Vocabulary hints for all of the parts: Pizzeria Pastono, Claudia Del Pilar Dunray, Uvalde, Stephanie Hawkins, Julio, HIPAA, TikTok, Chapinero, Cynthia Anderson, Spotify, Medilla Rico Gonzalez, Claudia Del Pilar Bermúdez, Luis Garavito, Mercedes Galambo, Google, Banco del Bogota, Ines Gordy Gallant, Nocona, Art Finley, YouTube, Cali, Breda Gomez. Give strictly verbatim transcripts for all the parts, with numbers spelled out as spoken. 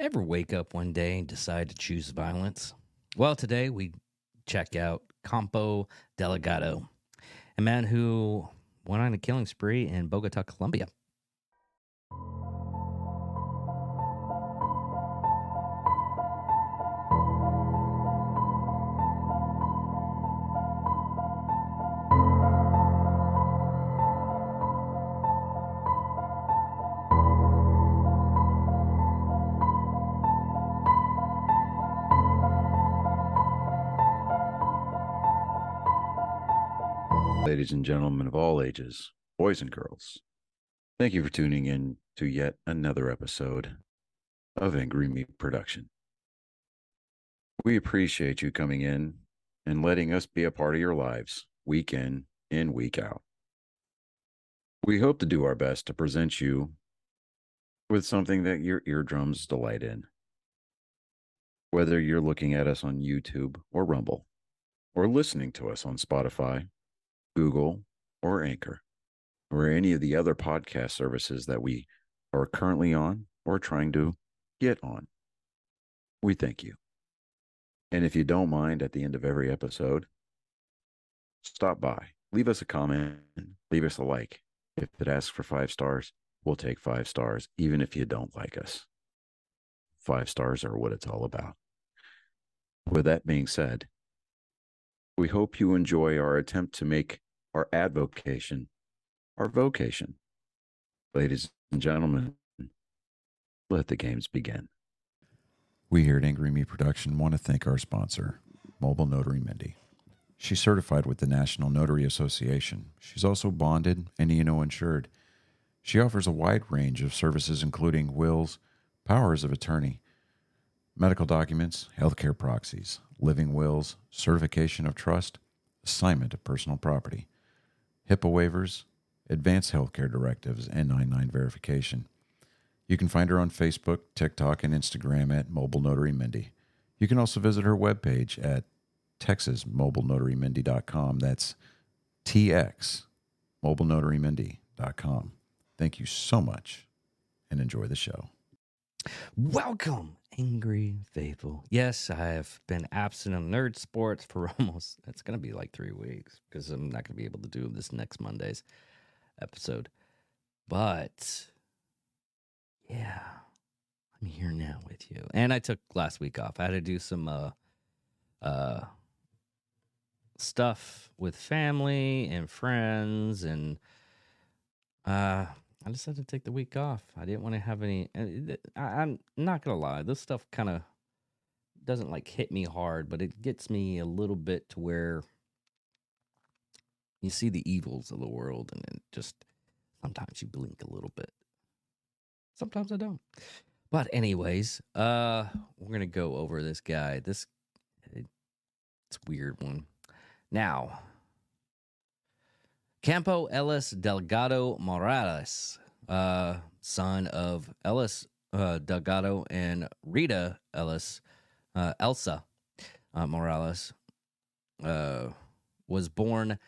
Ever wake up one day and decide to choose violence? Well, today we check out Campo Delgado, a man who went on a killing spree in Bogota, Colombia. Ladies and gentlemen of all ages, boys and girls, thank you for tuning in to yet another episode of Angry Meat Production. We appreciate you coming in and letting us be a part of your lives, week in and week out. We hope to do our best to present you with something that your eardrums delight in. Whether you're looking at us on YouTube or Rumble, or listening to us on Spotify, Google, or Anchor, or any of the other podcast services that we are currently on or trying to get on. We thank you. And if you don't mind, at the end of every episode, stop by, leave us a comment, leave us a like. If it asks for five stars, we'll take five stars, even if you don't like us. Five stars are what it's all about. With that being said, we hope you enjoy our attempt to make our advocation our vocation. Ladies and gentlemen, let the games begin. We here at Angry Me Production want to thank our sponsor, Mobile Notary Mindy. She's certified with the National Notary Association. She's also bonded and E and O insured. She offers a wide range of services, including wills, powers of attorney, medical documents, healthcare proxies, living wills, certification of trust, assignment of personal property, HIPAA waivers, advanced healthcare directives, and nine nine verification. You can find her on Facebook, TikTok, and Instagram at Mobile Notary Mindy. You can also visit her webpage at texas mobile notary mindy dot com. That's T X mobile notary mindy dot com. Thank you so much, and enjoy the show. Welcome, angry faithful. Yes, I have been absent of nerd sports for almost, it's going to be like three weeks because I'm not going to be able to do this next Monday's episode. But, yeah, I'm here now with you. And I took last week off. I had to do some uh, uh, stuff with family and friends, and uh. I just had to take the week off. I didn't want to have any. I, I'm not going to lie. This stuff kind of doesn't like hit me hard, but it gets me a little bit to where you see the evils of the world, and then just sometimes you blink a little bit. Sometimes I don't. But anyways, uh, we're going to go over this guy. This it's a weird one. Now, Campo Elías Delgado Morales, uh, son of Ellis uh, Delgado and Rita Ellis, uh, Elsa uh, Morales, uh, was born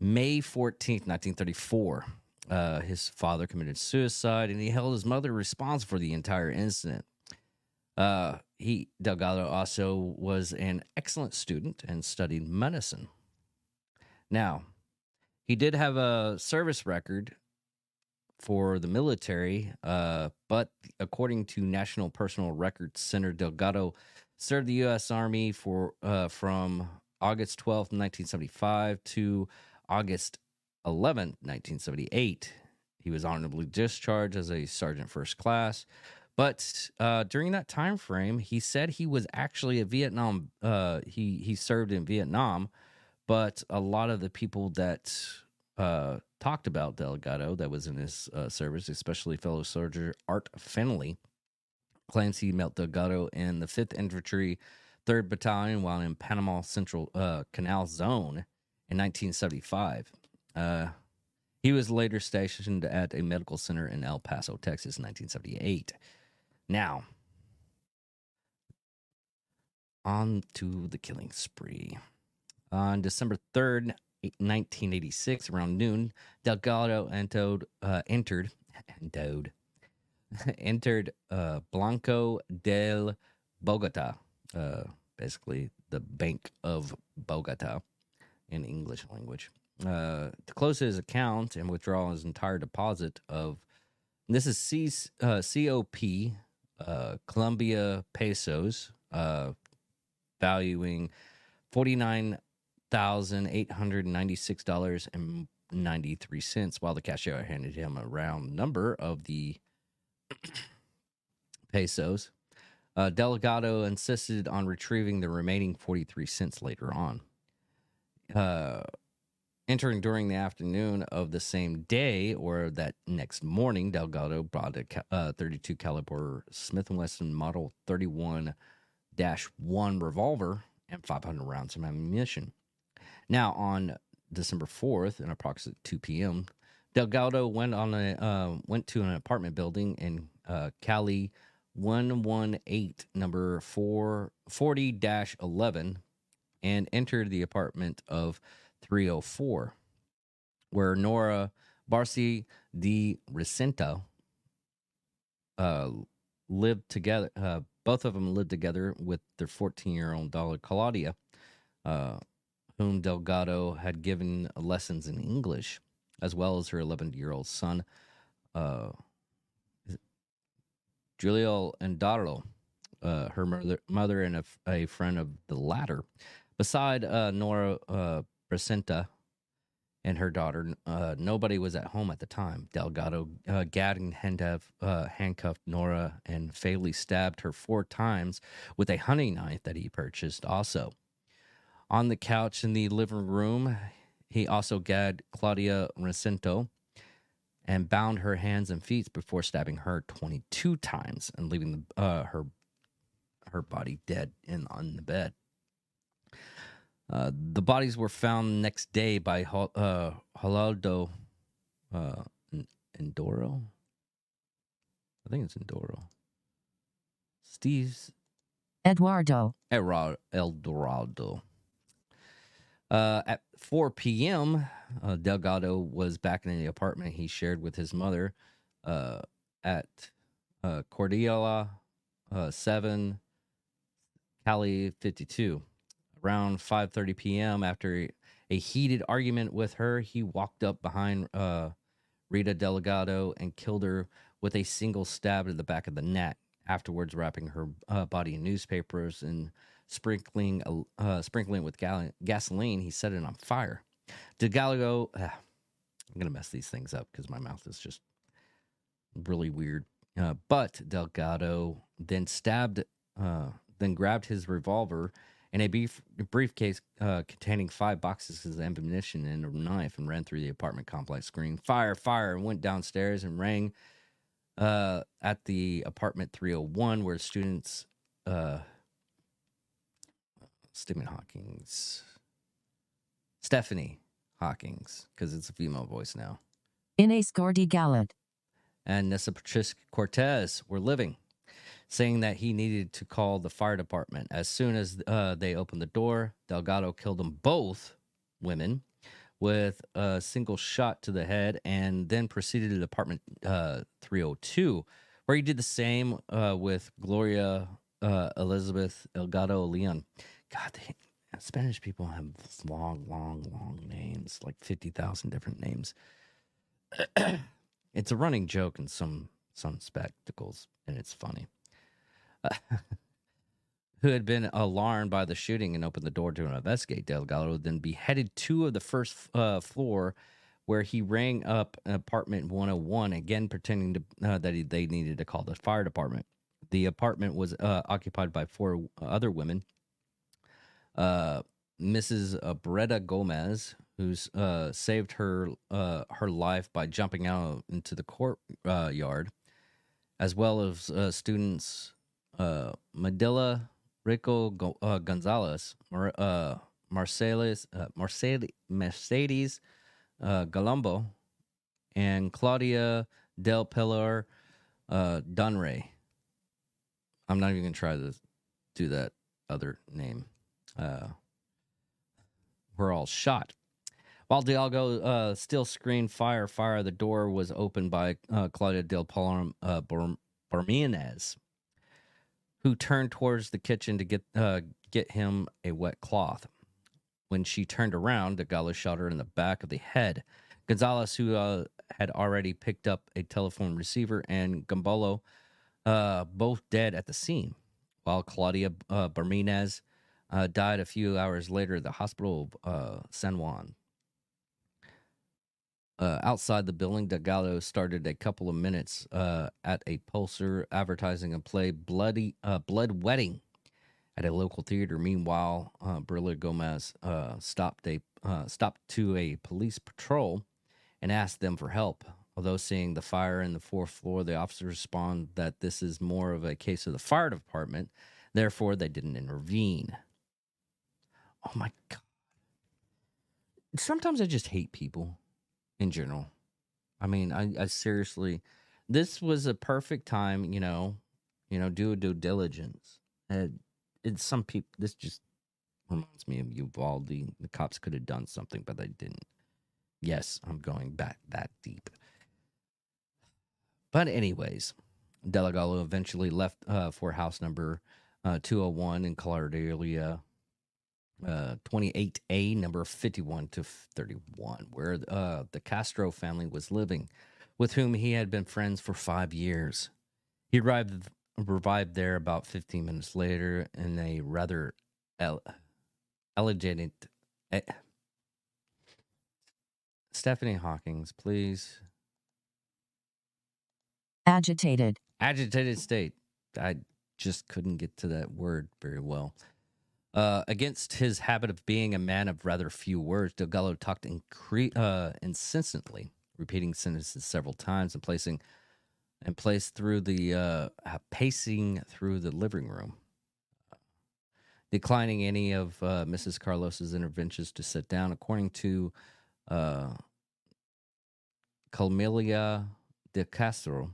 May fourteenth, nineteen thirty-four. Uh, his father committed suicide, and he held his mother responsible for the entire incident. Uh, he Delgado also was an excellent student and studied medicine. Now, he did have a service record for the military, uh, but according to National Personal Records Center, Delgado served the U S. Army for uh, from August twelfth, nineteen seventy-five to August eleventh, nineteen seventy-eight. He was honorably discharged as a sergeant first class, but uh, during that time frame, he said he was actually a Vietnam. Uh, he he served in Vietnam. But a lot of the people that uh, talked about Delgado that was in his uh, service, especially fellow soldier Art Finley, claims he met Delgado in the fifth Infantry, third Battalion, while in Panama Central uh, Canal Zone in nineteen seventy-five. Uh, he was later stationed at a medical center in El Paso, Texas in nineteen seventy-eight. Now, on to the killing spree. On December third, nineteen eighty-six, around noon, Delgado entered, uh, entered, entered entered uh, Banco del Bogota, uh, basically the Bank of Bogota in English language, uh, to close his account and withdraw his entire deposit of, this is C, uh, C O P, uh, Colombia pesos, uh, valuing forty-nine thousand eight hundred ninety-six dollars and ninety-three cents, while the cashier handed him a round number of the pesos. Uh, Delgado insisted on retrieving the remaining forty-three cents later on. Uh, entering during the afternoon of the same day or that next morning, Delgado brought a uh, thirty-two caliber Smith and Wesson Model thirty-one dash one revolver and five hundred rounds of ammunition. Now, on December fourth, at approximately two p.m., Delgado went on a uh, went to an apartment building in uh, Cali one one eight, number forty dash eleven, and entered the apartment of three oh four, where Nora Barci de Recinto uh, lived together. Uh, both of them lived together with their fourteen-year-old daughter Claudia, uh, whom Delgado had given lessons in English, as well as her eleven-year-old son, uh, Julio and Daro, uh, her mother, mother and a, a friend of the latter. Beside uh, Nora uh, Presenta and her daughter, uh, nobody was at home at the time. Delgado uh, gagged and uh, handcuffed Nora and fatally stabbed her four times with a hunting knife that he purchased also. On the couch in the living room, he also gagged Claudia Recinto and bound her hands and feet before stabbing her twenty-two times and leaving the, uh, her her body dead in on the bed. Uh, the bodies were found next day by uh, Geraldo uh, Endoro. I think it's Endoro. Steve's Eduardo. Eduardo. Uh, at four p.m., uh, Delgado was back in the apartment he shared with his mother uh, at uh, Cordillera uh, seven, Cali fifty-two. Around five thirty p.m., after a heated argument with her, he walked up behind uh, Rita Delgado and killed her with a single stab to the back of the neck, afterwards wrapping her uh, body in newspapers and Sprinkling uh, sprinkling with gal- gasoline, he set it on fire. Delgado, uh, I'm going to mess these things up because my mouth is just really weird. Uh, but Delgado then stabbed, uh, then grabbed his revolver and a beef- briefcase uh, containing five boxes of ammunition and a knife, and ran through the apartment complex screaming, "Fire, fire," and went downstairs and rang uh, at the apartment three oh one, where students... Uh, Stephen Hawking's, Stephanie Hawking's, because it's a female voice now, Ines Gordy Gallant, and Nessa Patritsky-Cortez were living, saying that he needed to call the fire department. As soon as uh, they opened the door, Delgado killed them both, women, with a single shot to the head, and then proceeded to apartment uh, three oh two, where he did the same uh, with Gloria uh, Elizabeth Elgato Leon. God, they, Spanish people have long, long, long names, like fifty thousand different names. It's a running joke in some some spectacles, and it's funny. Uh, who had been alarmed by the shooting and opened the door to investigate. Delgado then beheaded two of the first uh, floor, where he rang up apartment one oh one, again pretending to, uh, that he, they needed to call the fire department. The apartment was uh, occupied by four other women. Uh, Missus Uh, Breda Gomez, who's uh, saved her uh, her life by jumping out into the courtyard, uh, as well as uh, students uh, Medilla Rico Go- uh, Gonzalez, Mar- uh, Mercedes uh, Mercedes, Mercedes uh, Galambo, and Claudia Del Pilar uh, Dunray. I'm not even going to try to do that other name. Uh, were all shot. While Delgado uh, still screamed, "Fire, fire," the door was opened by uh, Claudia Del Pilar uh, Bermúdez, who turned towards the kitchen to get uh, get him a wet cloth. When she turned around, Gonzalez shot her in the back of the head. Gonzalez, who uh, had already picked up a telephone receiver, and Gambolo, uh, both dead at the scene, while Claudia uh, Bermúdez uh, died a few hours later at the hospital of uh, San Juan. Uh, outside the building, Delgado started a couple of minutes uh, at a poster advertising a play, Bloody uh, Blood Wedding, at a local theater. Meanwhile, uh, Breda Gomez uh, stopped a uh, stopped to a police patrol and asked them for help. Although seeing the fire in the fourth floor, the officers responded that this is more of a case of the fire department. Therefore, they didn't intervene. Oh my God! Sometimes I just hate people. In general, I mean, I, I seriously, this was a perfect time, you know, you know, do due diligence. And it's some people, this just reminds me of Uvalde. The cops could have done something, but they didn't. Yes, I'm going back that deep. But anyways, Delgado eventually left uh, for house number uh, two oh one in Clardelia. Uh, twenty-eight A, number fifty-one to thirty-one, where uh, the Castro family was living, with whom he had been friends for five years. He arrived, revived there about fifteen minutes later in a rather el- elegant... Eh. Stephanie Hawkins, please. Agitated. Agitated state. I just couldn't get to that word very well. Uh, against his habit of being a man of rather few words, Delgado talked incre- uh, incessantly, repeating sentences several times and placing and placed through the uh, pacing through the living room, declining any of uh, Missus Carlos's interventions to sit down. According to uh, Camila de Castro,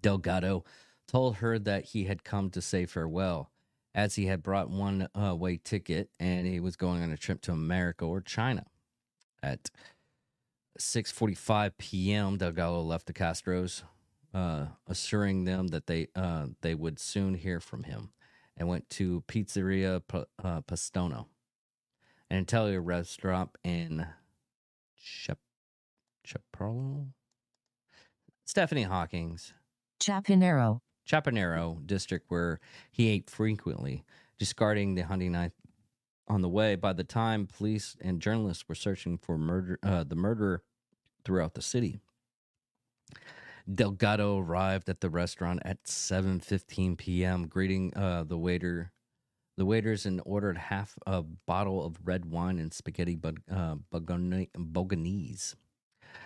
Delgado told her that he had come to say farewell, as he had brought one uh, way ticket and he was going on a trip to America or China. At six forty-five p.m., Delgado left the Castros, uh, assuring them that they uh, they would soon hear from him, and went to Pizzeria P- uh, Pastono, an Italian restaurant in Chap- Chaparro? Stephanie Hawkins. Chapinero. Chapinero district, where he ate frequently, discarding the hunting knife on the way. By the time police and journalists were searching for murder, uh, the murderer throughout the city, Delgado arrived at the restaurant at seven fifteen p.m., greeting uh, the waiter, the waiters, and ordered half a bottle of red wine and spaghetti uh, bolognese.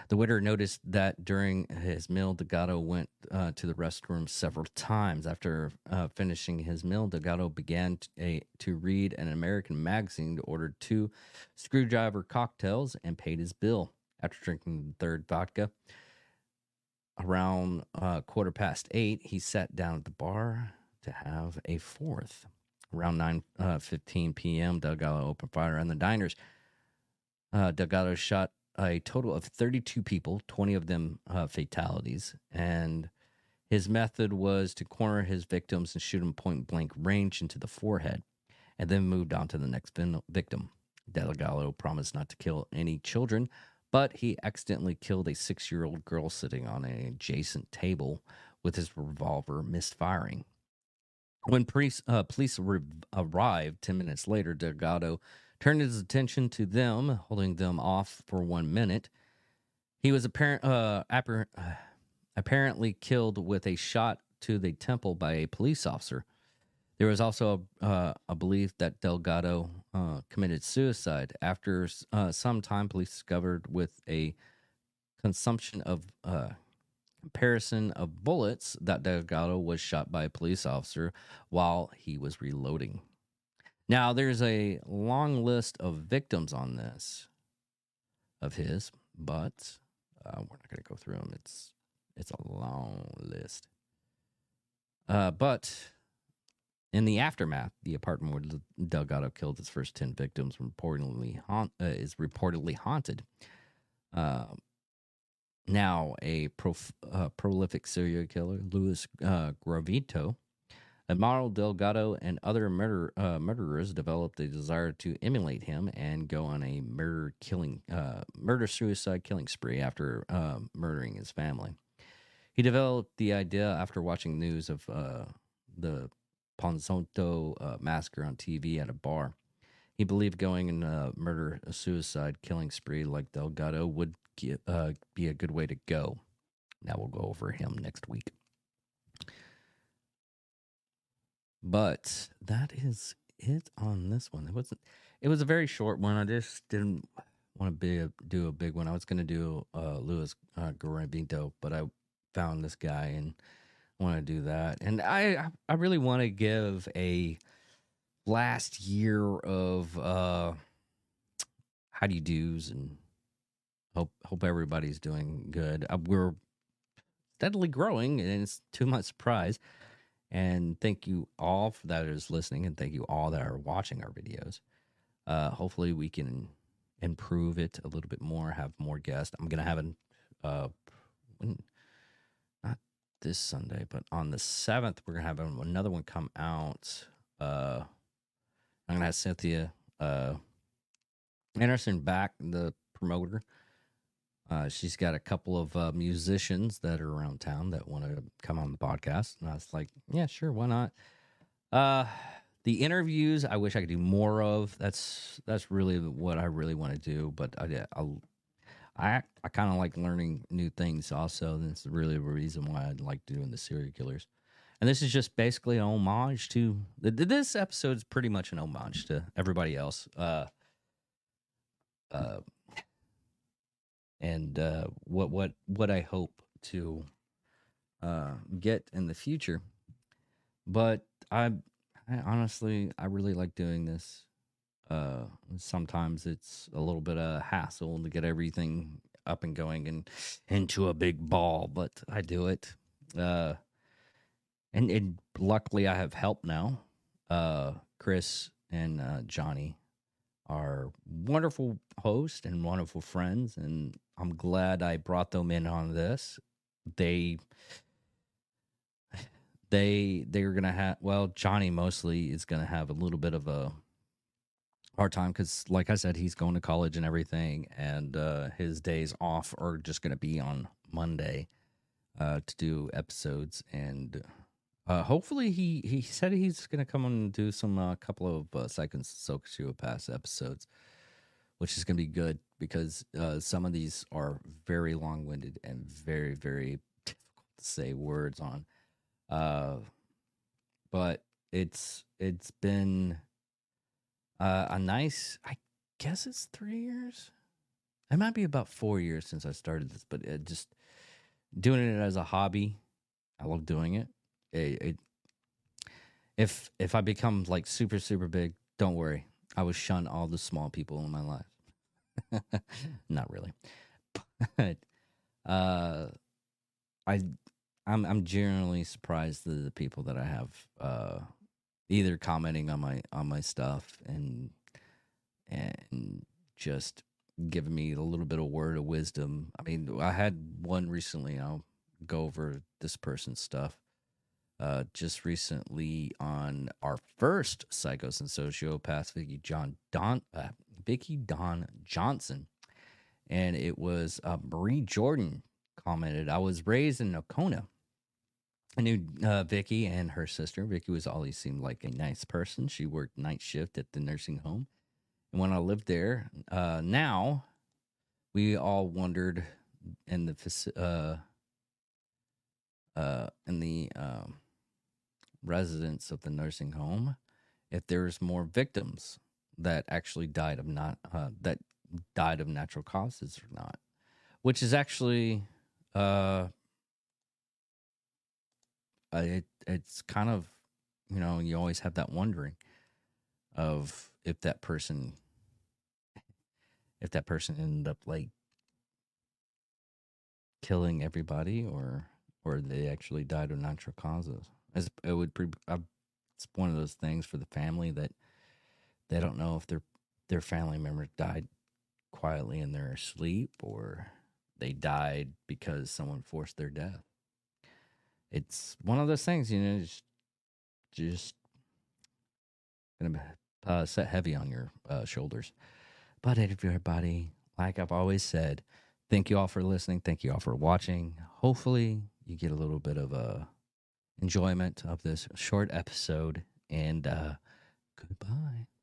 The waiter noticed that during his meal, Delgado went uh, to the restroom several times. After uh, finishing his meal, Delgado began to, a, to read an American magazine, ordered two screwdriver cocktails, and paid his bill. After drinking the third vodka, around uh, quarter past eight, he sat down at the bar to have a fourth. Around nine fifteen p.m., Delgado opened fire on the diners. Uh, Delgado shot a total of thirty-two people, twenty of them uh, fatalities, and his method was to corner his victims and shoot him point-blank range into the forehead, and then moved on to the next victim. Delgado promised not to kill any children, but he accidentally killed a six-year-old girl sitting on an adjacent table with his revolver, misfiring. When police, uh, police re- arrived ten minutes later, Delgado turned his attention to them, holding them off for one minute. He was apparent, uh, appar- uh, apparently killed with a shot to the temple by a police officer. There was also a, uh, a belief that Delgado uh, committed suicide. After uh, some time, police discovered with a consumption of uh, comparison of bullets that Delgado was shot by a police officer while he was reloading. Now, there's a long list of victims on this of his, but uh, we're not going to go through them. It's it's a long list. Uh, but in the aftermath, the apartment where Delgado killed his first ten victims reportedly haunt, uh, is reportedly haunted. Uh, now a prof, uh, prolific serial killer, Luis uh, Garavito, Amaro Delgado and other murder, uh, murderers developed a desire to emulate him and go on a murder killing, uh, murder suicide killing spree after uh, murdering his family. He developed the idea after watching news of uh, the Ponzonto uh, massacre on T V at a bar. He believed going in a murder a suicide killing spree like Delgado would get, uh, be a good way to go. Now we'll go over him next week. But that is it on this one. It wasn't. It was a very short one. I just didn't want to be a, do a big one. I was going to do uh, Luis uh, Garavito, but I found this guy and want to do that. And I, I really want to give a last year of uh, how do you do's and hope hope everybody's doing good. Uh, we're steadily growing, and it's too much surprise. And thank you all for that is listening, and thank you all that are watching our videos. Uh, hopefully we can improve it a little bit more, have more guests. I'm going to have an, uh, when, not this Sunday, but on the seventh, we're going to have another one come out. Uh, I'm going to have Cynthia uh, Anderson back, the promoter. Uh, she's got a couple of uh, musicians that are around town that want to come on the podcast. And I was like, yeah, sure, why not? Uh, the interviews, I wish I could do more of. That's that's really what I really want to do. But I I, I kind of like learning new things also. And it's really the reason why I like doing the serial killers. And this is just basically an homage to... This episode is pretty much an homage to everybody else. Uh, uh And uh, what what what I hope to uh, get in the future, but I, I honestly I really like doing this. Uh, sometimes it's a little bit of hassle to get everything up and going and into a big ball, but I do it. Uh, and, and luckily I have help now. Uh, Chris and uh, Johnny are wonderful hosts and wonderful friends, and I'm glad I brought them in on this. They, they, they are gonna have. Well, Johnny mostly is gonna have a little bit of a hard time because, like I said, he's going to college and everything, and uh, his days off are just gonna be on Monday uh, to do episodes. And uh, hopefully, he he said he's gonna come on and do some uh, couple of uh, Psycho Sociopaths episodes, which is going to be good because uh, some of these are very long-winded and very, very difficult to say words on. Uh, but it's it's been uh, a nice, I guess it's three years. It might be about four years since I started this, but it just doing it as a hobby. I love doing it. It, it if if I become like super, super big, don't worry. I would shun all the small people in my life. Not really, but uh, I I'm I'm generally surprised at the people that I have uh, either commenting on my on my stuff and and just giving me a little bit of word of wisdom. I mean, I had one recently. I'll go over this person's stuff. Uh, just recently on our first Psychos and Sociopaths, Vicki John Don, uh, Vicki Don Johnson, and it was uh, Marie Jordan commented. I was raised in Nocona. I knew uh, Vicki and her sister. Vicki was always seemed like a nice person. She worked night shift at the nursing home, and when I lived there, uh, now we all wondered in the uh, uh, in the um. residents of the nursing home if there's more victims that actually died of not uh, that died of natural causes or not, which is actually uh it it's kind of, you know, you always have that wondering of if that person if that person ended up like killing everybody or or they actually died of natural causes. It would pre- it's one of those things for the family that they don't know if their their family member died quietly in their sleep or they died because someone forced their death. It's one of those things, you know, just, just gonna uh, set heavy on your uh, shoulders. But everybody, like I've always said, thank you all for listening. Thank you all for watching. Hopefully you get a little bit of a enjoyment of this short episode, and uh, goodbye.